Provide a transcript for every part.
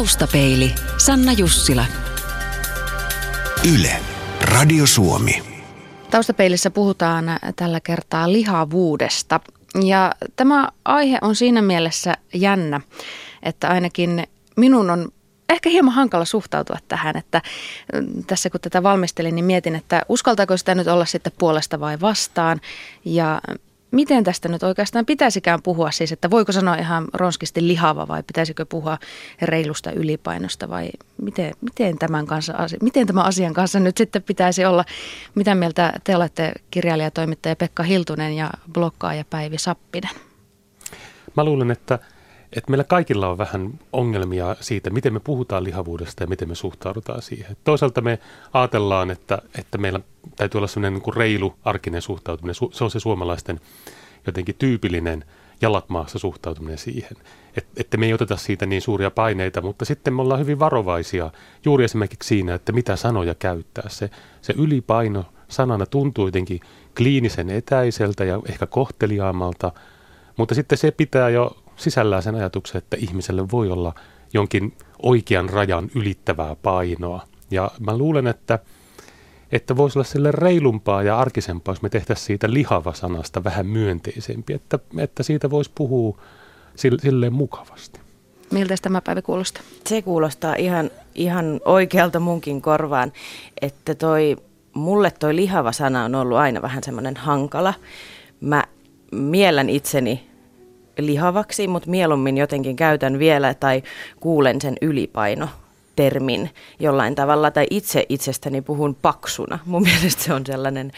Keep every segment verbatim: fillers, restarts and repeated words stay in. Taustapeili, Sanna Jussila. Yle, Radio Suomi. Taustapeilissä puhutaan tällä kertaa lihavuudesta. Ja tämä aihe on siinä mielessä jännä, että ainakin minun on ehkä hieman hankala suhtautua tähän, että tässä kun tätä valmistelin, niin mietin, että uskaltaako sitä nyt olla sitten puolesta vai vastaan ja miten tästä nyt oikeastaan pitäisikään puhua siis, että voiko sanoa ihan ronskisti lihava vai pitäisikö puhua reilusta ylipainosta vai miten, miten, tämän kanssa, miten tämän asian kanssa nyt sitten pitäisi olla? Mitä mieltä te olette, kirjailija, toimittaja Pekka Hiltunen ja bloggaaja Päivi Sappinen? Mä luulen, että, että meillä kaikilla on vähän ongelmia siitä, miten me puhutaan lihavuudesta ja miten me suhtaudutaan siihen. Toisaalta me ajatellaan, että, että meillä täytyy olla sellainen niin kuin reilu arkinen suhtautuminen. Se on se suomalaisten jotenkin tyypillinen jalat maassa suhtautuminen siihen. Et, että me ei oteta siitä niin suuria paineita, mutta sitten me ollaan hyvin varovaisia juuri esimerkiksi siinä, että mitä sanoja käyttää. Se, se ylipaino sanana tuntuu jotenkin kliinisen etäiseltä ja ehkä kohteliaammalta, mutta sitten se pitää jo sisällään sen ajatuksen, että ihmiselle voi olla jonkin oikean rajan ylittävää painoa. Ja mä luulen, että Että voisi olla sille reilumpaa ja arkisempaa, jos me tehtäisiin siitä lihava-sanasta vähän myönteisempi, että, että siitä voisi puhua silleen mukavasti. Miltä tämä päivä kuulostaa? Se kuulostaa ihan, ihan oikealta munkin korvaan, että toi, mulle toi lihava-sana on ollut aina vähän semmoinen hankala. Mä miellän itseni lihavaksi, mutta mieluummin jotenkin käytän vielä tai kuulen sen ylipaino. Termin jollain tavalla, tai itse itsestäni puhun paksuna. Mun mielestä se on sellainen,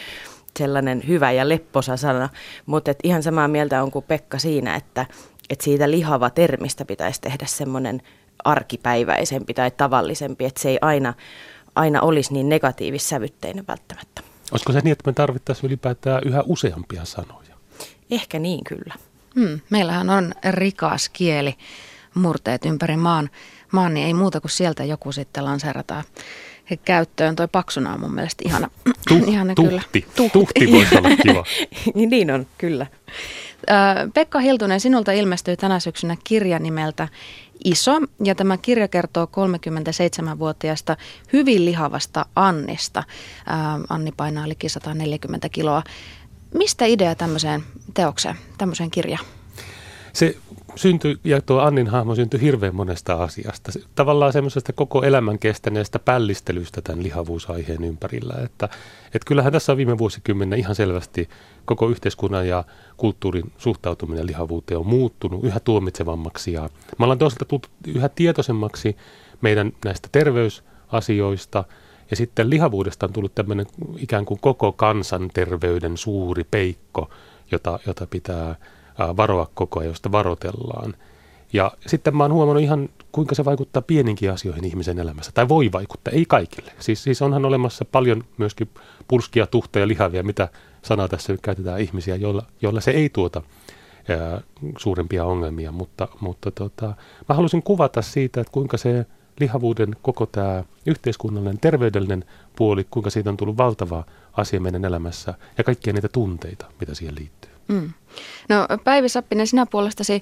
sellainen hyvä ja lepposa sana, mutta ihan samaa mieltä on kuin Pekka siinä, että et siitä lihava termistä pitäisi tehdä semmoinen arkipäiväisempi tai tavallisempi, että se ei aina, aina olisi niin negatiivissävytteinen välttämättä. Olisiko se niin, että me tarvittaisiin ylipäätään yhä useampia sanoja? Ehkä niin kyllä. Hmm, meillähän on rikas kieli, murteet ympäri maan. Maan, niin ei muuta kuin sieltä joku sitten lanseerataan käyttöön. Toi paksuna on mun mielestä ihana. Tuh, ihana tuhti. Kyllä. Tuhti. Tuhti voisi olla kiva. Niin on, kyllä. Pekka Hiltunen, sinulta ilmestyy tänä syksynä kirja nimeltä Iso. Ja tämä kirja kertoo kolmekymmentäseitsemänvuotiaasta hyvin lihavasta Annista. Anni painaa liki sata neljäkymmentä kiloa. Mistä idea tämmöiseen teokseen, tämmöiseen kirjaan? Se syntyi, ja tuo Annin hahmo syntyi hirveän monesta asiasta. Tavallaan semmoisesta koko elämän kestäneestä pällistelystä tämän lihavuusaiheen ympärillä. Että, että kyllähän tässä on viime vuosikymmenellä ihan selvästi koko yhteiskunnan ja kulttuurin suhtautuminen lihavuuteen on muuttunut yhä tuomitsevammaksi. Ja me ollaan toisaalta tullut yhä tietoisemmaksi meidän näistä terveysasioista. Ja sitten lihavuudesta on tullut tämmöinen ikään kuin koko kansanterveyden suuri peikko, jota, jota pitää varoa koko ajan, josta varotellaan. Ja sitten mä oon huomannut ihan, kuinka se vaikuttaa pieninkin asioihin ihmisen elämässä. Tai voi vaikuttaa, ei kaikille. Siis, siis onhan olemassa paljon myöskin pulskia, tuhtoja, lihavia, mitä sanaa tässä nyt käytetään ihmisiä, joilla, joilla se ei tuota ää, suurempia ongelmia. Mutta, mutta tota, mä halusin kuvata siitä, että kuinka se lihavuuden koko tämä yhteiskunnallinen, terveydellinen puoli, kuinka siitä on tullut valtava asia meidän elämässä ja kaikkia niitä tunteita, mitä siihen liittyy. Mm. No Päivi Sappinen, sinä puolestasi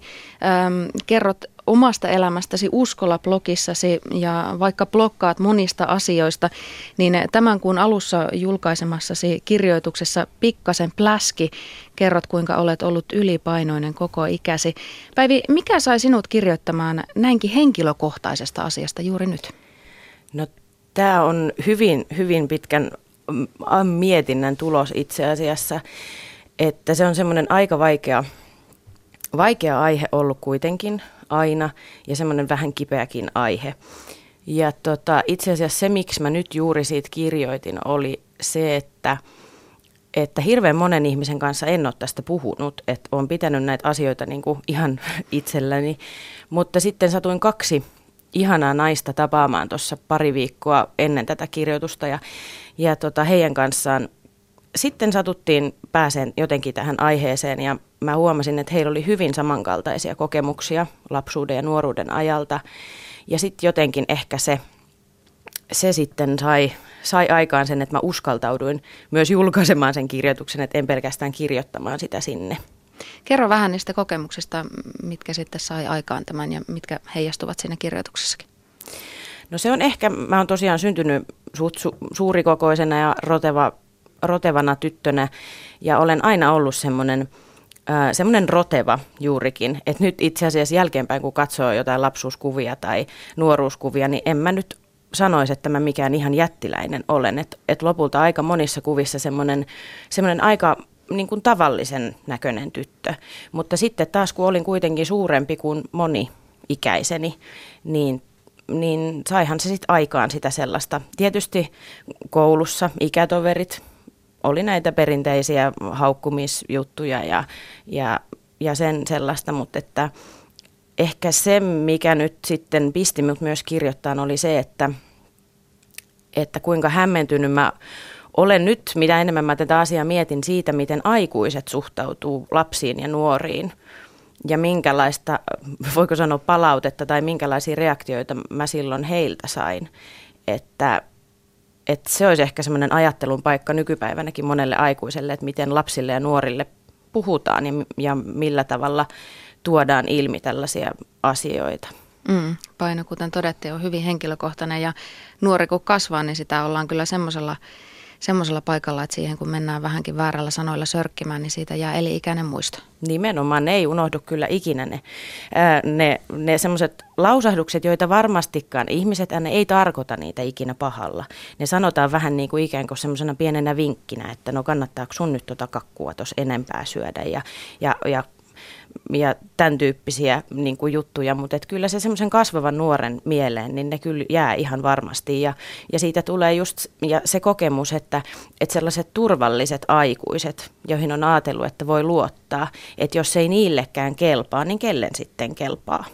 äm, kerrot omasta elämästäsi Uskola-blogissasi ja vaikka blokkaat monista asioista, niin tämän kuun alussa julkaisemassasi kirjoituksessa Pikkasen pläski kerrot, kuinka olet ollut ylipainoinen koko ikäsi. Päivi, mikä sai sinut kirjoittamaan näinkin henkilökohtaisesta asiasta juuri nyt? No tämä on hyvin, hyvin pitkän mietinnän tulos itse asiassa. Että se on semmoinen aika vaikea, vaikea aihe ollut kuitenkin aina ja semmoinen vähän kipeäkin aihe. Ja tota, itse asiassa se, miksi mä nyt juuri siitä kirjoitin, oli se, että, että hirveän monen ihmisen kanssa en ole tästä puhunut. Että olen pitänyt näitä asioita niin kuin ihan itselläni. Mutta sitten satuin kaksi ihanaa naista tapaamaan tuossa pari viikkoa ennen tätä kirjoitusta ja, ja tota, heidän kanssaan. Sitten satuttiin pääseen jotenkin tähän aiheeseen ja mä huomasin, että heillä oli hyvin samankaltaisia kokemuksia lapsuuden ja nuoruuden ajalta. Ja sitten jotenkin ehkä se, se sitten sai, sai aikaan sen, että mä uskaltauduin myös julkaisemaan sen kirjoituksen, että en pelkästään kirjoittamaan sitä sinne. Kerro vähän niistä kokemuksista, mitkä sitten sai aikaan tämän ja mitkä heijastuvat siinä kirjoituksessakin. No se on ehkä, mä oon tosiaan syntynyt suht su- suurikokoisena ja roteva, rotevana tyttönä ja olen aina ollut semmoinen semmoinen roteva juurikin, että nyt itse asiassa jälkeenpäin, kun katsoo jotain lapsuuskuvia tai nuoruuskuvia, niin en mä nyt sanoisi, että mä mikään ihan jättiläinen olen. Että et lopulta aika monissa kuvissa semmoinen semmoinen aika niin kuin tavallisen näköinen tyttö. Mutta sitten taas, kun olin kuitenkin suurempi kuin moni ikäiseni, niin, niin saihan se sitten aikaan sitä sellaista. Tietysti koulussa ikätoverit. Oli näitä perinteisiä haukkumisjuttuja ja, ja, ja sen sellaista, mutta että ehkä se, mikä nyt sitten pisti minut myös kirjoittamaan, oli se, että, että kuinka hämmentynyt mä olen nyt, mitä enemmän mä tätä asiaa mietin siitä, miten aikuiset suhtautuu lapsiin ja nuoriin ja minkälaista, voiko sanoa palautetta tai minkälaisia reaktioita mä silloin heiltä sain, että että se olisi ehkä semmoinen ajattelun paikka nykypäivänäkin monelle aikuiselle, että miten lapsille ja nuorille puhutaan ja, ja millä tavalla tuodaan ilmi tällaisia asioita. Mm, paino, kuten todettiin, on hyvin henkilökohtainen ja nuori kun kasvaa, niin sitä ollaan kyllä semmoisella, semmoisella paikalla, että siihen kun mennään vähänkin väärällä sanoilla sörkkimään, niin siitä jää eli-ikäinen muisto. Nimenomaan, ne ei unohdu kyllä ikinä ne, ää, ne, ne semmoiset lausahdukset, joita varmastikaan ihmiset aina ei tarkoita niitä ikinä pahalla. Ne sanotaan vähän niin kuin ikään kuin semmoisena pienenä vinkkinä, että no kannattaako sun nyt tota kakkua tuossa enempää syödä ja, ja, ja, ja tämän tyyppisiä niin kuin juttuja. Mutta kyllä se semmoisen kasvavan nuoren mieleen, niin ne kyllä jää ihan varmasti ja, ja siitä tulee just ja se kokemus, että, että sellaiset turvalliset aikuiset, joihin on ajatellut, että voi luottaa, että jos ei niillekään kelpaa, niin kellen sitten kelpaa?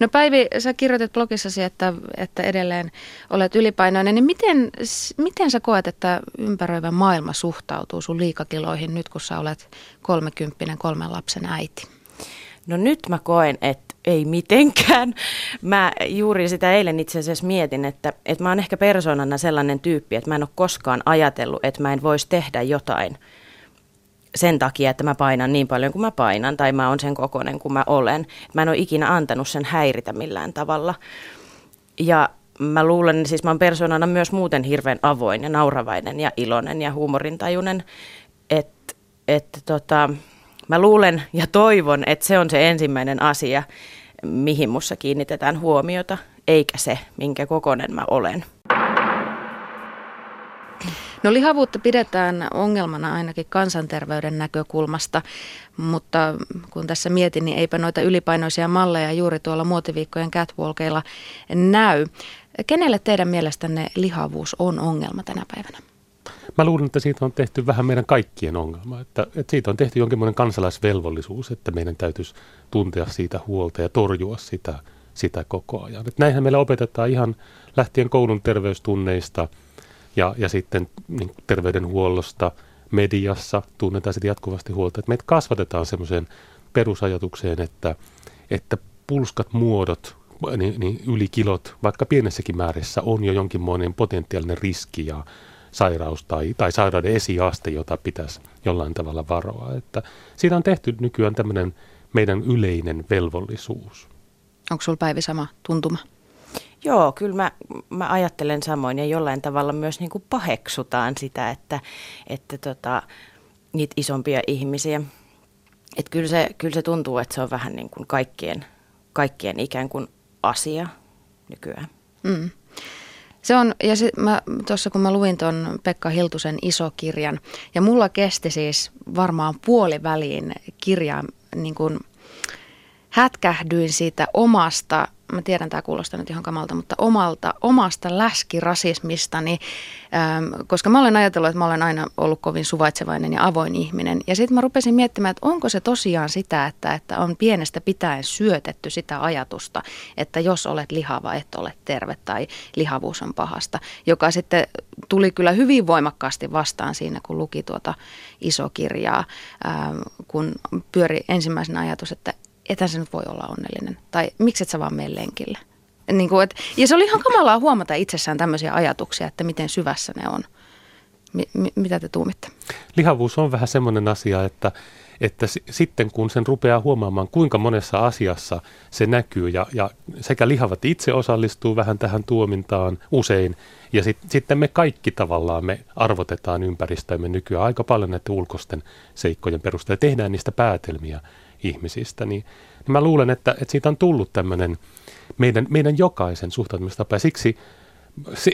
No Päivi, sä kirjoitit blogissasi, että, että edelleen olet ylipainoinen, niin miten, miten sä koet, että ympäröivä maailma suhtautuu sun liikakiloihin nyt, kun sä olet kolmekymppinen kolmen lapsen äiti? No nyt mä koen, että ei mitenkään. Mä juuri sitä eilen itse asiassa mietin, että, että mä oon ehkä persoonana sellainen tyyppi, että mä en ole koskaan ajatellut, että mä en voisi tehdä jotain sen takia, että mä painan niin paljon kuin mä painan tai mä oon sen kokoinen kuin mä olen. Mä en ole ikinä antanut sen häiritä millään tavalla. Ja mä luulen, siis mä oon persoonana myös muuten hirveän avoin ja nauravainen ja iloinen ja huumorintajuinen, että et, tota... Mä luulen ja toivon, että se on se ensimmäinen asia, mihin mussa kiinnitetään huomiota, eikä se, minkä kokoinen mä olen. No lihavuutta pidetään ongelmana ainakin kansanterveyden näkökulmasta, mutta kun tässä mietin, niin eipä noita ylipainoisia malleja juuri tuolla muotiviikkojen catwalkeilla näy. Kenelle teidän mielestänne lihavuus on ongelma tänä päivänä? Mä luulen, että siitä on tehty vähän meidän kaikkien ongelma, että, että siitä on tehty jonkinlainen kansalaisvelvollisuus, että meidän täytyisi tuntea siitä huolta ja torjua sitä, sitä koko ajan. Että näinhän meillä opetetaan ihan lähtien koulun terveystunneista ja, ja sitten niin terveydenhuollosta, mediassa tunnetaan sitten jatkuvasti huolta. Että meitä kasvatetaan semmoiseen perusajatukseen, että, että pulskat muodot, niin, niin ylikilot, vaikka pienessäkin määrässä on jo jonkinmoinen potentiaalinen riski ja sairaus tai, tai sairauden esiaste, jota pitäisi jollain tavalla varoa. Että siitä on tehty nykyään tämmöinen meidän yleinen velvollisuus. Onko sulla Päivi sama tuntuma? Joo, kyllä mä, mä ajattelen samoin ja jollain tavalla myös niin kuin paheksutaan sitä, että, että tota, niitä isompia ihmisiä. Että kyllä se, kyllä se tuntuu, että se on vähän niin kuin kaikkien, kaikkien ikään kuin asia nykyään. Mm. Se on, ja se, mä, tuossa kun mä luin tuon Pekka Hiltusen Iso-kirjan, ja mulla kesti siis varmaan puoliväliin kirjaa, niin kun hätkähdyin siitä omasta, mä tiedän tää kuulostaa nyt ihan kamalta, mutta omalta, omasta läskirasismistani, äm, koska mä olen ajatellut, että mä olen aina ollut kovin suvaitsevainen ja avoin ihminen, ja sitten mä rupesin miettimään, että onko se tosiaan sitä, että, että on pienestä pitäen syötetty sitä ajatusta, että jos olet lihava, et ole terve tai lihavuus on pahasta, joka sitten tuli kyllä hyvin voimakkaasti vastaan siinä, kun luki tuota Iso-kirjaa, äm, kun pyöri ensimmäisenä ajatus, että ethän se nyt voi olla onnellinen, tai mikset sä vaan mene lenkille. Niin kuin, et, ja se oli ihan kamalaa huomata itsessään tämmöisiä ajatuksia, että miten syvässä ne on. M- m- mitä te tuumitte? Lihavuus on vähän semmoinen asia, että, että s- sitten kun sen rupeaa huomaamaan, kuinka monessa asiassa se näkyy ja, ja sekä lihavat itse osallistuu vähän tähän tuomintaan usein ja sit, sitten me kaikki tavallaan me arvotetaan ympäristöämme nykyään aika paljon näiden ulkoisten seikkojen perusteella, tehdään niistä päätelmiä ihmisistä, niin, niin mä luulen, että, että siitä on tullut tämmöinen meidän, meidän jokaisen suhtautumistapa ja siksi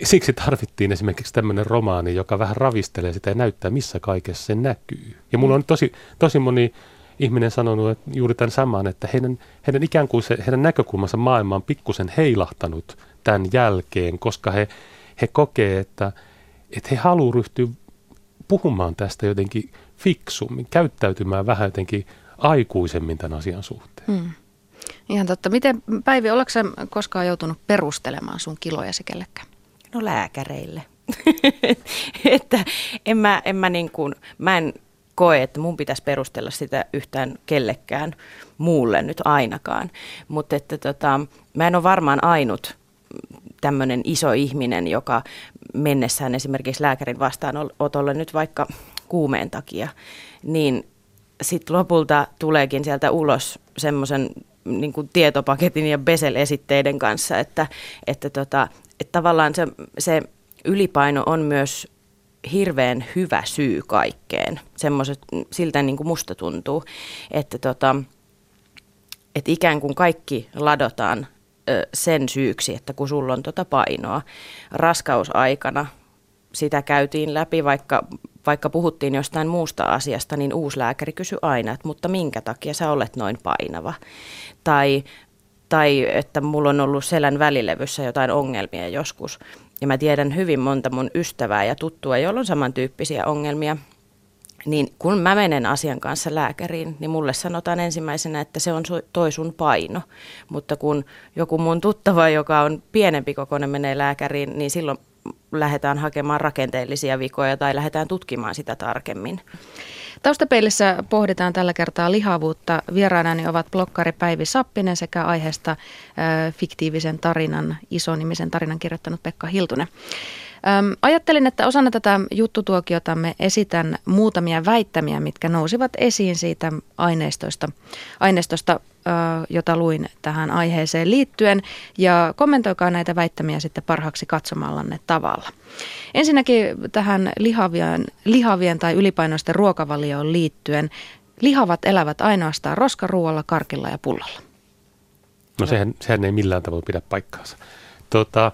Siksi tarvittiin esimerkiksi tämmöinen romaani, joka vähän ravistelee sitä ja näyttää, missä kaikessa se näkyy. Ja mulla on tosi, tosi moni ihminen sanonut että juuri tämän saman, että heidän, heidän ikään kuin se, heidän näkökulmansa maailma on pikkusen heilahtanut tämän jälkeen, koska he, he kokee, että, että he haluaa ryhtyä puhumaan tästä jotenkin fiksummin, käyttäytymään vähän jotenkin aikuisemmin tämän asian suhteen. Hmm. Ihan totta. Miten, Päivi, oletko sä koskaan joutunut perustelemaan sun kilojasi kellekään? No lääkäreille. Että en mä, en mä, niin kuin, mä en koe, että mun pitäisi perustella sitä yhtään kellekään muulle nyt ainakaan. Mutta että tota, mä en ole varmaan ainut tämmöinen iso ihminen, joka mennessään esimerkiksi lääkärin vastaanotolle nyt vaikka kuumeen takia, niin sitten lopulta tuleekin sieltä ulos semmoisen niin kuin tietopaketin ja beselesitteiden kanssa, että, että, tota, että tavallaan se, se ylipaino on myös hirveän hyvä syy kaikkeen. Semmoiset, siltä niin kuin musta tuntuu, että, tota, että ikään kuin kaikki ladotaan ö, sen syyksi, että kun sulla on tota painoa raskausaikana, sitä käytiin läpi, vaikka, vaikka puhuttiin jostain muusta asiasta, niin uusi lääkäri kysyi aina, että mutta minkä takia sä olet noin painava? Tai, tai että mulla on ollut selän välilevyssä jotain ongelmia joskus. Ja mä tiedän hyvin monta mun ystävää ja tuttua, joilla on samantyyppisiä ongelmia. Niin kun mä menen asian kanssa lääkäriin, niin mulle sanotaan ensimmäisenä, että se on toi sun paino. Mutta kun joku mun tuttava, joka on pienempi kokoinen, menee lääkäriin, niin silloin lähdetään hakemaan rakenteellisia vikoja tai lähdetään tutkimaan sitä tarkemmin. Taustapeilissä pohditaan tällä kertaa lihavuutta. Vieraanani ovat blokkari Päivi Sappinen sekä aiheesta äh, fiktiivisen tarinan, Iso-nimisen tarinan kirjoittanut Pekka Hiltunen. Ähm, ajattelin, että osana tätä juttutuokiotamme esitän muutamia väittämiä, mitkä nousivat esiin siitä aineistosta, aineistosta äh, jota luin tähän aiheeseen liittyen. Ja kommentoikaa näitä väittämiä sitten parhaaksi katsomallanne tavalla. Ensinnäkin tähän lihavien, lihavien tai ylipainoisten ruokavalioon liittyen, lihavat elävät ainoastaan roskaruoalla, karkilla ja pullalla. No sehän, sehän ei millään tavalla pidä paikkaansa. Tota...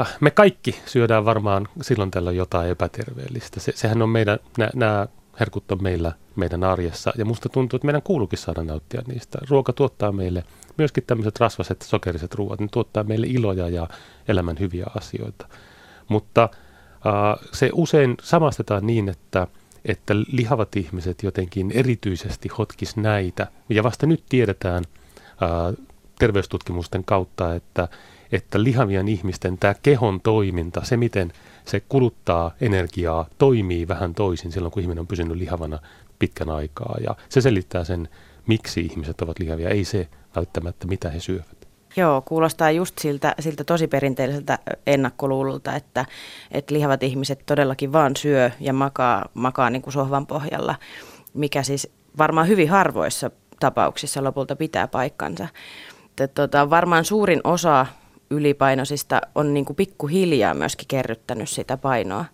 Uh, me kaikki syödään varmaan silloin tällöin jotain epäterveellistä. Se, sehän on meidän, nämä herkut on meillä meidän arjessa ja musta tuntuu, että meidän kuuluukin saada nauttia niistä. Ruoka tuottaa meille, myöskin tämmöiset rasvaset, sokeriset ruoat, ne tuottaa meille iloja ja elämän hyviä asioita. Mutta uh, se usein samastetaan niin, että, että lihavat ihmiset jotenkin erityisesti hotkis näitä. Ja vasta nyt tiedetään uh, terveystutkimusten kautta, että että lihavien ihmisten tämä kehon toiminta, se miten se kuluttaa energiaa, toimii vähän toisin silloin, kun ihminen on pysynyt lihavana pitkän aikaa. Ja se selittää sen, miksi ihmiset ovat lihavia, ei se välttämättä, mitä he syövät. Joo, kuulostaa just siltä, siltä tosi perinteiseltä ennakkoluululta, että, että lihavat ihmiset todellakin vaan syö ja makaa, makaa niin kuin sohvan pohjalla, mikä siis varmaan hyvin harvoissa tapauksissa lopulta pitää paikkansa. Tota, varmaan suurin osa ylipainoisista on niin kuin pikkuhiljaa myöskin kerryttänyt sitä painoa,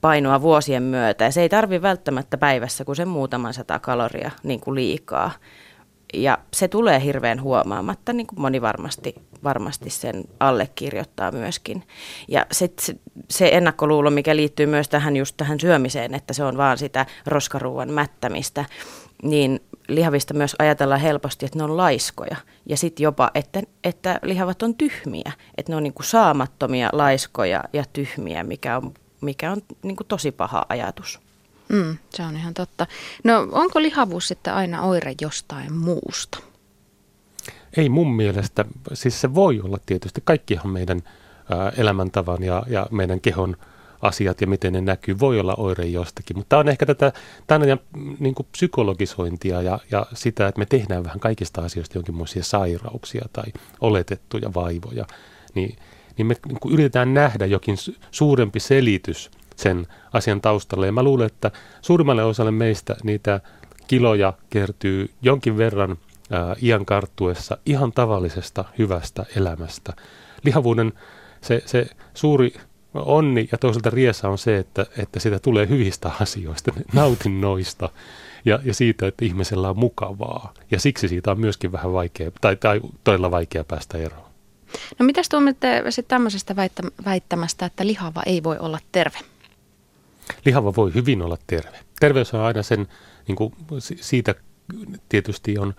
painoa vuosien myötä. Ja se ei tarvitse välttämättä päivässä kuin sen muutaman sata kaloria niin kuin liikaa. Ja se tulee hirveän huomaamatta, niin kuin moni varmasti, varmasti sen allekirjoittaa myöskin. Ja se, se ennakkoluulo, mikä liittyy myös tähän, just tähän syömiseen, että se on vaan sitä roskaruuan mättämistä, niin lihavista myös ajatellaan helposti, että ne on laiskoja ja sitten jopa, että, että lihavat on tyhmiä, että ne on niin kuin saamattomia, laiskoja ja tyhmiä, mikä on, mikä on niin kuin tosi paha ajatus. Mm, se on ihan totta. No onko lihavuus sitten aina oire jostain muusta? Ei mun mielestä, siis se voi olla tietysti, kaikkihan meidän ä, elämäntavan ja, ja meidän kehon asiat ja miten ne näkyy, voi olla oire jostakin, mutta tämä on ehkä tätä tämän niin kuin psykologisointia ja, ja sitä, että me tehdään vähän kaikista asioista jonkinlaisia sairauksia tai oletettuja vaivoja, niin, niin me niin kuin yritetään nähdä jokin suurempi selitys sen asian taustalle. Ja mä luulen, että suurimmalle osalle meistä niitä kiloja kertyy jonkin verran ää, iän karttuessa ihan tavallisesta hyvästä elämästä. Lihavuuden se, se suuri onni ja toisaalta riesa on se, että, että sitä tulee hyvistä asioista, nautinnoista ja, ja siitä, että ihmisellä on mukavaa. Ja siksi siitä on myöskin vähän vaikea tai, tai todella vaikea päästä eroon. No mitäs tuomitte sitten tämmöisestä väittämästä, että lihava ei voi olla terve? Lihava voi hyvin olla terve. Terveys on aina sen, niin kuin siitä tietysti on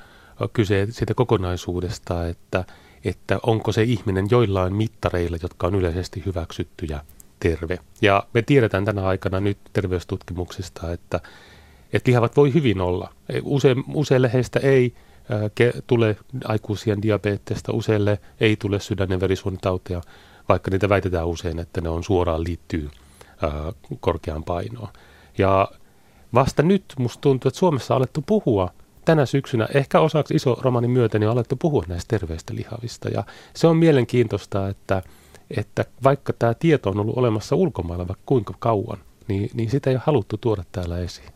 kyse siitä kokonaisuudesta, että, että onko se ihminen joillain mittareilla, jotka on yleisesti hyväksytty ja terve. Ja me tiedetään tänä aikana nyt terveystutkimuksista, että, että lihavat voi hyvin olla. Usein, useille heistä ei tule aikuisien diabeettista, useille ei tule sydän- ja verisuonitauteja, vaikka niitä väitetään usein, että ne on suoraan liittyy ää, korkeaan painoon. Ja vasta nyt musta tuntuu, että Suomessa on alettu puhua tänä syksynä, ehkä osaksi iso romanin myötä, niin on alettu puhua näistä terveistä lihavista. Ja se on mielenkiintoista, että, että vaikka tämä tieto on ollut olemassa ulkomailla vaikka kuinka kauan, niin, niin sitä ei ole haluttu tuoda täällä esiin.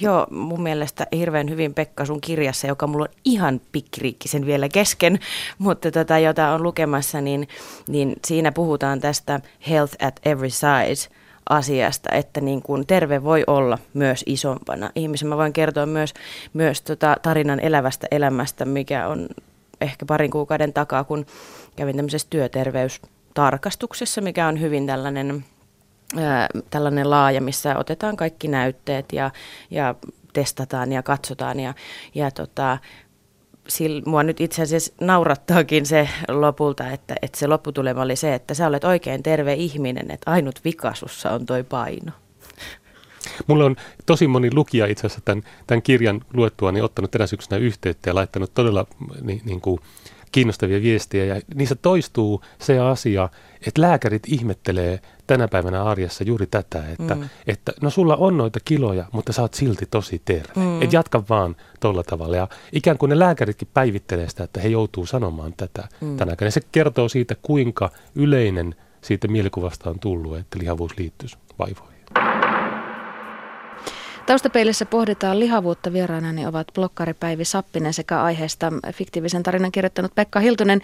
Joo, mun mielestä hirveän hyvin Pekka sun kirjassa, joka mulla on ihan pikkiriikkisen vielä kesken, mutta tota, jota on lukemassa, niin, niin siinä puhutaan tästä Health at every size -asiasta, että niin kuin terve voi olla myös isompana. Ihmisen mä voin kertoa myös, myös tota tarinan elävästä elämästä, mikä on ehkä parin kuukauden takaa, kun kävin tämmöisessä työterveystarkastuksessa, mikä on hyvin tällainen... tällainen laaja, missä otetaan kaikki näytteet ja, ja testataan ja katsotaan. Ja, ja tota, sil, mua nyt itse asiassa naurattaakin se lopulta, että, että se lopputulema oli se, että sä olet oikein terve ihminen, että ainut vika sussa on toi paino. Mulla on tosi moni lukija itse asiassa tämän, tämän kirjan luettua niin ottanut tänä syksynä yhteyttä ja laittanut todella niin, niin kuin kiinnostavia viestejä, ja niissä toistuu se asia, että lääkärit ihmettelee tänä päivänä arjessa juuri tätä, että, mm. että no sulla on noita kiloja, mutta sä oot silti tosi terve. Mm. Et jatka vaan tolla tavalla. Ja ikään kuin ne lääkäritkin päivittelee sitä, että he joutuu sanomaan tätä mm. tänä aikana. Ja se kertoo siitä, kuinka yleinen siitä mielikuvasta on tullut, että lihavuus liittyisi vaivoihin. Taustapeilissä pohditaan lihavuutta. Vieraanani ovat blokkari Päivi Sappinen sekä aiheesta fiktiivisen tarinan kirjoittanut Pekka Hiltunen.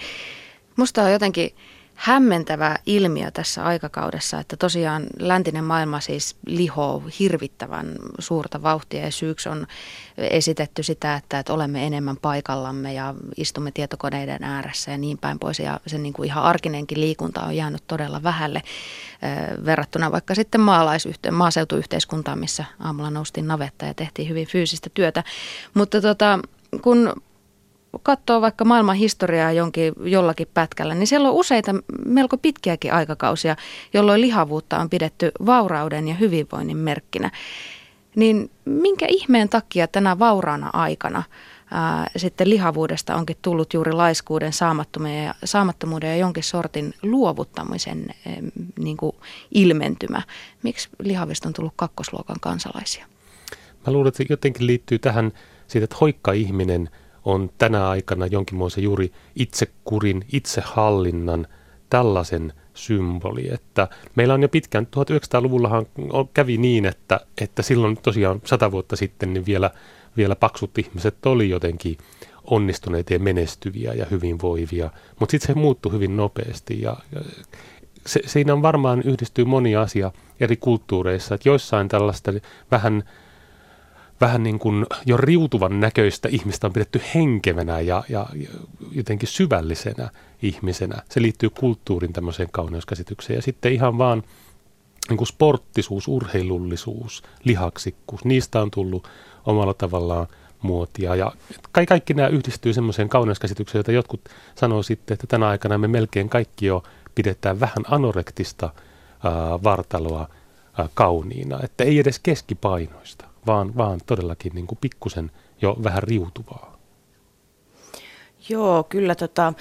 Musta on jotenkin hämmentävä ilmiö tässä aikakaudessa, että tosiaan läntinen maailma siis lihoo hirvittävän suurta vauhtia, ja syyksi on esitetty sitä, että, että olemme enemmän paikallamme ja istumme tietokoneiden ääressä ja niin päin pois, ja sen niin kuin ihan arkinenkin liikunta on jäänyt todella vähälle eh, verrattuna vaikka sitten maalaisyhte- maaseutuyhteiskuntaan, missä aamulla noustiin navetta ja tehtiin hyvin fyysistä työtä, mutta tota, kun katsoo vaikka maailman historiaa jonkin, jollakin pätkällä, niin siellä on useita melko pitkiäkin aikakausia, jolloin lihavuutta on pidetty vaurauden ja hyvinvoinnin merkkinä. Niin minkä ihmeen takia tänä vauraana aikana ää, sitten lihavuudesta onkin tullut juuri laiskuuden, saamattomuuden ja, saamattomuuden ja jonkin sortin luovuttamisen ää, niin kuin ilmentymä? Miksi lihavista on tullut kakkosluokan kansalaisia? Mä luulen, että jotenkin liittyy tähän siitä, että hoikka ihminen on tänä aikana jonkinmoisen juuri itsekurin, itsehallinnan tällaisen symboli. Että meillä on jo pitkään, tuhatyhdeksänsataaluvullahan kävi niin, että, että silloin tosiaan sata vuotta sitten niin vielä, vielä paksut ihmiset oli jotenkin onnistuneita ja menestyviä ja hyvinvoivia, mutta sitten se muuttui hyvin nopeasti. Ja se, siinä on varmaan yhdistyy moni asia eri kulttuureissa, että joissain tällaista vähän... Vähän niin kuin jo riutuvan näköistä ihmistä on pidetty henkevänä ja, ja jotenkin syvällisenä ihmisenä. Se liittyy kulttuurin tämmöiseen kauneuskäsitykseen. Ja sitten ihan vaan niin kuin sporttisuus, urheilullisuus, lihaksikkuus, niistä on tullut omalla tavallaan muotia. Ja kaikki, kaikki nämä yhdistyy semmoiseen kauneuskäsitykseen, jota jotkut sanoo sitten, että tänä aikana me melkein kaikki jo pidetään vähän anorektista ää, vartaloa ää, kauniina. Että ei edes keskipainoista. Vaan, vaan todellakin niin kuin pikkusen jo vähän riutuvaa. Joo, kyllä tota,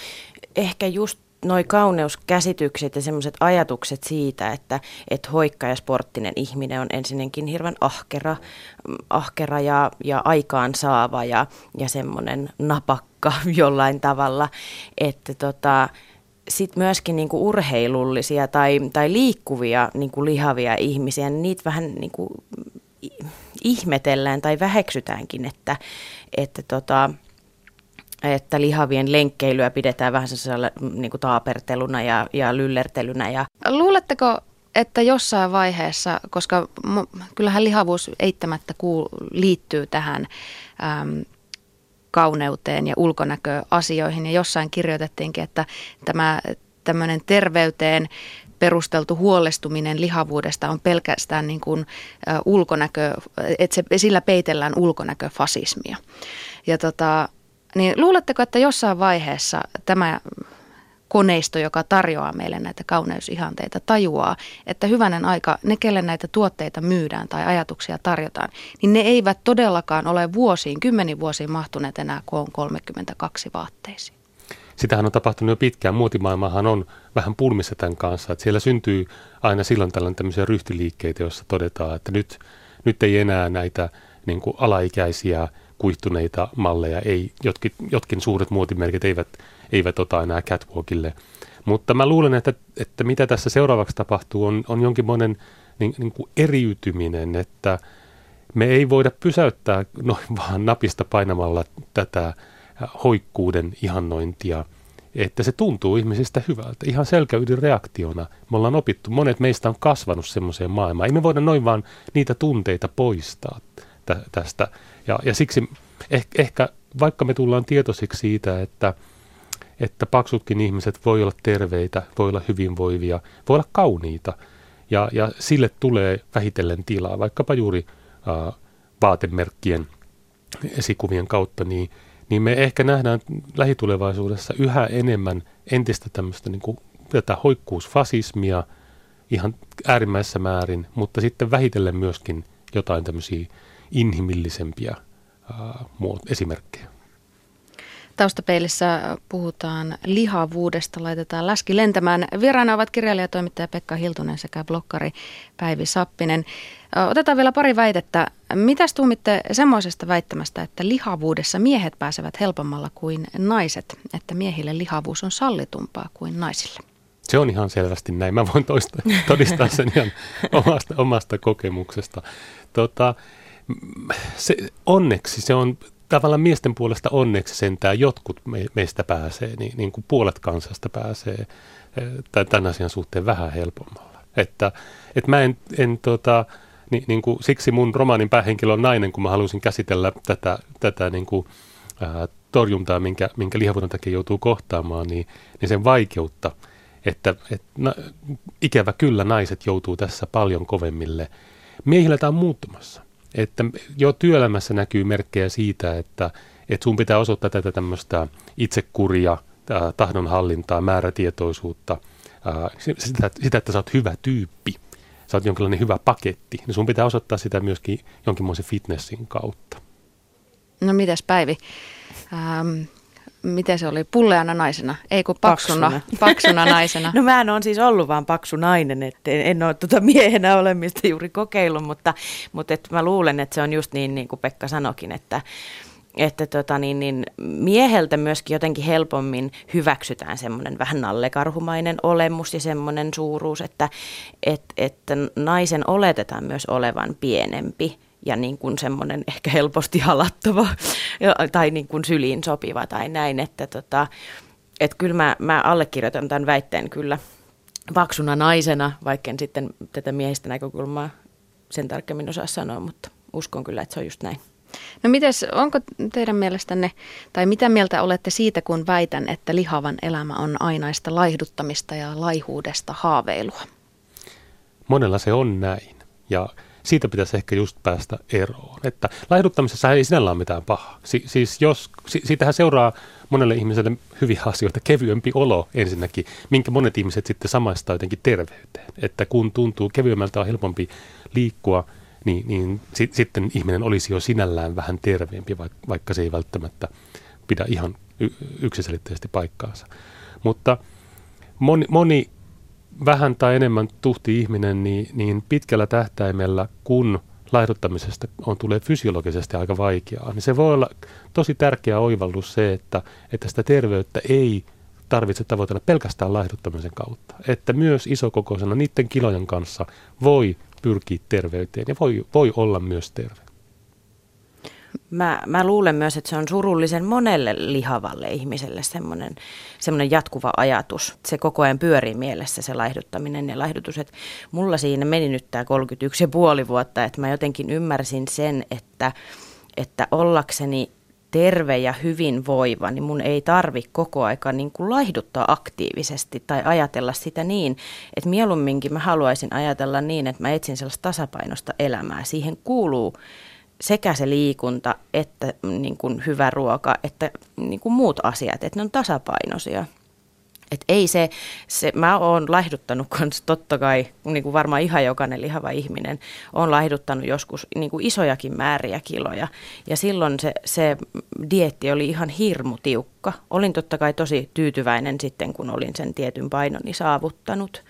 ehkä just noi kauneuskäsitykset ja semmoiset ajatukset siitä, että et hoikka ja sporttinen ihminen on ensinnäkin hirveän ahkera, ahkera ja, ja aikaansaava ja, ja semmoinen napakka jollain tavalla, että tota... sitten myöskin niinku urheilullisia tai, tai liikkuvia niinku lihavia ihmisiä, niin niitä vähän niinku ihmetellään tai väheksytäänkin, että, että, tota, että lihavien lenkkeilyä pidetään vähän sellaisella niinku taaperteluna ja, ja lyllertelynä. Ja. Luuletteko, että jossain vaiheessa, koska kyllähän lihavuus eittämättä liittyy tähän äm, kauneuteen ja ulkonäköasioihin, ja jossain kirjoitettiinkin, että tämä tämmöinen terveyteen perusteltu huolestuminen lihavuudesta on pelkästään niin kuin ä, ulkonäkö, että se, sillä peitellään ulkonäköfasismia. Ja tota, niin luuletteko, että jossain vaiheessa tämä koneisto, joka tarjoaa meille näitä kauneusihanteita, tajuaa, että hyvänen aika, ne kelle näitä tuotteita myydään tai ajatuksia tarjotaan, niin ne eivät todellakaan ole vuosiin, kymmeniin vuosiin mahtuneet enää K kolmekymmentäkaksi vaatteisiin? Sitähän on tapahtunut jo pitkään. Muotimaailmahan on vähän pulmissa tämän kanssa. Että siellä syntyy aina silloin tällainen tämmöisiä ryhtiliikkeitä, joissa todetaan, että nyt, nyt ei enää näitä niin kuin alaikäisiä kuihtuneita malleja, ei, jotkin, jotkin suuret muotimerkit eivät, eivät ota enää catwalkille. Mutta mä luulen, että, että mitä tässä seuraavaksi tapahtuu, on, on jonkinmoinen niin, niin kuin eriytyminen, että me ei voida pysäyttää noin vaan napista painamalla tätä hoikkuuden ihannointia, että se tuntuu ihmisistä hyvältä, ihan selkäydin reaktiona. Me ollaan opittu, monet meistä on kasvanut semmoiseen maailmaan, ei me voida noin vaan niitä tunteita poistaa tästä. Ja, ja siksi eh, ehkä, vaikka me tullaan tietoisiksi siitä, että, että paksutkin ihmiset voi olla terveitä, voi olla hyvinvoivia, voi olla kauniita, ja, ja sille tulee vähitellen tilaa, vaikkapa juuri äh, vaatemerkkien esikuvien kautta, niin, niin me ehkä nähdään lähitulevaisuudessa yhä enemmän entistä tämmöistä niin kuin, tätä hoikkuusfasismia ihan äärimmäisessä määrin, mutta sitten vähitellen myöskin jotain tämmöisiä inhimillisempiä äh, muot- esimerkkejä. Taustapeilissä puhutaan lihavuudesta, laitetaan läski lentämään. Vieraana ovat kirjailija ja toimittaja Pekka Hiltunen sekä blokkari Päivi Sappinen. Otetaan vielä pari väitettä. Mitäs tuumitte semmoisesta väittämästä, että lihavuudessa miehet pääsevät helpommalla kuin naiset? Että miehille lihavuus on sallitumpaa kuin naisille? Se on ihan selvästi näin. Mä voin toista, todistaa sen ihan omasta, omasta kokemuksesta. Tota, se, onneksi se on... Tavallaan miesten puolesta onneksi sentään jotkut meistä pääsee, niin, niin kuin puolet kansasta pääsee tämän asian suhteen vähän helpommalla. Että, et mä en, en tota, niin, niin kuin, siksi mun romaanin päähenkilö on nainen, kun mä halusin käsitellä tätä, tätä niin kuin, ää, torjuntaa, minkä, minkä lihavuuden takia joutuu kohtaamaan, niin, niin sen vaikeutta, että et, na, ikävä kyllä naiset joutuu tässä paljon kovemmille. Miehillä tämä on muuttumassa. Että jo työelämässä näkyy merkkejä siitä, että, että sun pitää osoittaa tätä tämmöistä itsekuria, tahdonhallintaa, määrätietoisuutta, sitä, sitä, että sä oot hyvä tyyppi, sä oot jonkinlainen hyvä paketti. Niin sun pitää osoittaa sitä myöskin jonkinlaisen fitnessin kautta. No mitäs Päivi? Ähm. Miten se oli? Pulleana naisena? Ei kun paksuna, paksuna. paksuna naisena. No mä en ole siis ollut vaan paksu nainen, että en, en ole tuota miehenä olemista juuri kokeillut, mutta, mutta et mä luulen, että se on just niin, niin kuin Pekka sanokin, että, että tota niin, niin mieheltä myöskin jotenkin helpommin hyväksytään semmoinen vähän nallekarhumainen olemus ja semmoinen suuruus, että, että, että naisen oletetaan myös olevan pienempi. Ja niin kuin semmoinen ehkä helposti halattava tai niin kuin syliin sopiva tai näin, että tota, et kyllä mä, mä allekirjoitan tämän väitteen kyllä paksuna naisena, vaikka en sitten tätä miehistä näkökulmaa sen tarkemmin osaa sanoa, mutta uskon kyllä, että se on just näin. No mites, onko teidän mielestänne, tai mitä mieltä olette siitä, kun väitän, että lihavan elämä on ainaista laihduttamista ja laihuudesta haaveilua? Monella se on näin, ja... Siitä pitäisi ehkä just päästä eroon. Että laihduttamisessa ei sinällään ole mitään pahaa. Si- siis jos, si- siitähän seuraa monelle ihmiselle hyviä asioita, kevyempi olo ensinnäkin, minkä monet ihmiset sitten samaistaa jotenkin terveyteen. Että kun tuntuu kevyemmältä on helpompi liikkua, niin, niin si- sitten ihminen olisi jo sinällään vähän terveempi, vaikka, vaikka se ei välttämättä pidä ihan y- yksiselitteisesti paikkaansa. Mutta moni... moni vähän tai enemmän tuhti ihminen, niin, niin pitkällä tähtäimellä, kun laihduttamisesta on, tulee fysiologisesti aika vaikeaa, niin se voi olla tosi tärkeä oivallus se, että, että sitä terveyttä ei tarvitse tavoitella pelkästään laihduttamisen kautta. Että myös isokokoisena niiden kilojen kanssa voi pyrkiä terveyteen ja voi, voi olla myös terve. Mä, mä luulen myös, että se on surullisen monelle lihavalle ihmiselle semmoinen, semmoinen jatkuva ajatus. Se koko ajan pyörii mielessä se laihduttaminen ja laihdutus. Et mulla siinä meni nyt tämä kolmekymmentäyksi pilkku viisi vuotta, että mä jotenkin ymmärsin sen, että, että ollakseni terve ja hyvinvoiva, niin mun ei tarvi koko aika niin kuin laihduttaa aktiivisesti tai ajatella sitä niin, että mieluumminkin mä haluaisin ajatella niin, että mä etsin sellaista tasapainosta elämää. Siihen kuuluu sekä se liikunta että niin kuin hyvä ruoka että niin kuin muut asiat, että ne on tasapainoisia. Et ei se, se, mä oon laihduttanut, totta kai, niin kuin varmaan ihan jokainen lihava ihminen, on laihduttanut joskus niin kuin isojakin määriä kiloja. Ja silloin se, se dieetti oli ihan hirmu tiukka. Olin totta kai tosi tyytyväinen sitten, kun olin sen tietyn painoni saavuttanut,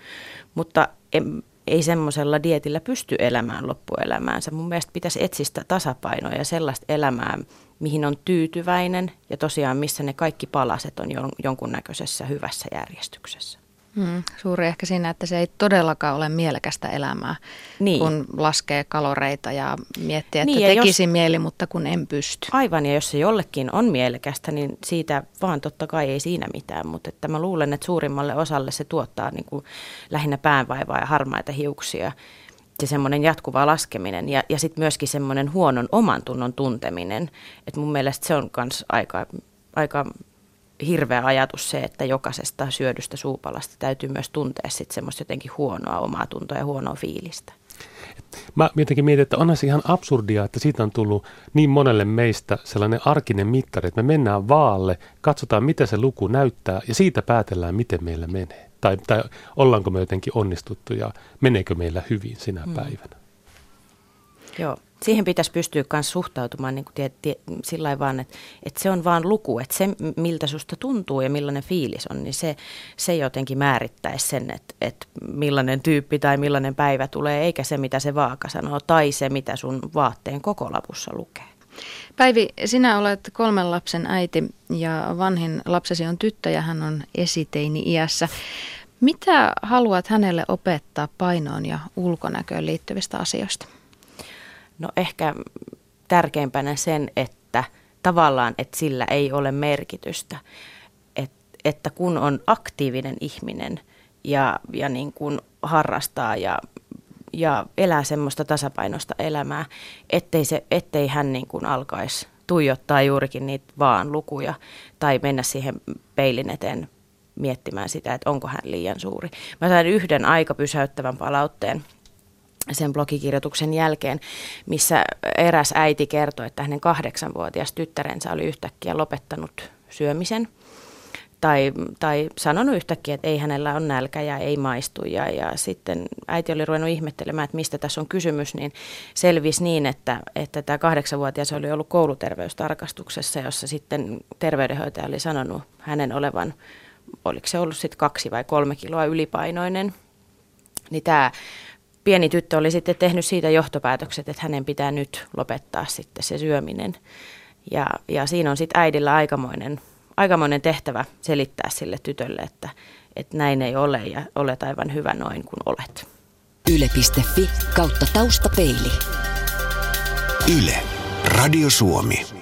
mutta en, ei semmoisella dietillä pysty elämään loppuelämäänsä. Mun mielestä pitäisi etsiä sitä tasapainoa ja sellaista elämää, mihin on tyytyväinen ja tosiaan missä ne kaikki palaset on jonkunnäköisessä hyvässä järjestyksessä. Hmm, suuri ehkä siinä, että se ei todellakaan ole mielekästä elämää, niin. Kun laskee kaloreita ja miettii, että niin, tekisi jos, mieli, mutta kun en pysty. Aivan, ja jos se jollekin on mielekästä, niin siitä vaan totta kai ei siinä mitään, mutta että mä luulen, että suurimmalle osalle se tuottaa niin kuin lähinnä päänvaivaa ja harmaita hiuksia. Se semmoinen jatkuva laskeminen ja, ja sitten myöskin semmoinen huonon oman tunnon tunteminen. Et mun mielestä se on myös aika, aika hirveä ajatus se, että jokaisesta syödystä suupalasta täytyy myös tuntea sitten semmoista jotenkin huonoa omaa tuntoa ja huonoa fiilistä. Mä jotenkin mietin, että onhan se ihan absurdia, että siitä on tullut niin monelle meistä sellainen arkinen mittari, että me mennään vaalle, katsotaan mitä se luku näyttää ja siitä päätellään miten meillä menee. Tai, tai ollaanko me jotenkin onnistuttu ja meneekö meillä hyvin sinä mm. päivänä? Joo, siihen pitäisi pystyä myös suhtautumaan niin kuin tie, sillä lailla vaan, että, että se on vaan luku, että se miltä susta tuntuu ja millainen fiilis on, niin se, se jotenkin määrittäisi sen, että, että millainen tyyppi tai millainen päivä tulee, eikä se mitä se vaaka sanoo tai se mitä sun vaatteen koko lapussa lukee. Päivi, sinä olet kolmen lapsen äiti ja vanhin lapsesi on tyttö ja hän on esiteini-iässä. Mitä haluat hänelle opettaa painoon ja ulkonäköön liittyvistä asioista? No ehkä tärkeimpänä sen, että tavallaan että sillä ei ole merkitystä, että, että kun on aktiivinen ihminen ja, ja niin kuin harrastaa ja ja elää semmoista tasapainoista elämää, ettei, se, ettei hän niin kuin alkaisi tuijottaa juurikin niitä vaan lukuja tai mennä siihen peilin eteen miettimään sitä, että onko hän liian suuri. Mä sain yhden aika pysäyttävän palautteen sen blogikirjoituksen jälkeen, missä eräs äiti kertoi, että hänen kahdeksanvuotias tyttärensä oli yhtäkkiä lopettanut syömisen. Tai, tai sanonut yhtäkkiä, että ei hänellä ole nälkä ja ei maistu. Ja, ja sitten äiti oli ruvennut ihmettelemään, että mistä tässä on kysymys, niin selvisi niin, että, että tämä kahdeksanvuotias oli ollut kouluterveystarkastuksessa, jossa sitten terveydenhoitaja oli sanonut hänen olevan, oliko se ollut sitten kaksi vai kolme kiloa ylipainoinen, niin tämä pieni tyttö oli sitten tehnyt siitä johtopäätökset, että hänen pitää nyt lopettaa sitten se syöminen. Ja, ja siinä on sitten äidillä aikamoinen Aikamoinen tehtävä selittää sille tytölle, että, että näin ei ole ja olet aivan hyvä noin kuin olet. yle piste fi kautta taustapeili. Yle. Radio Suomi.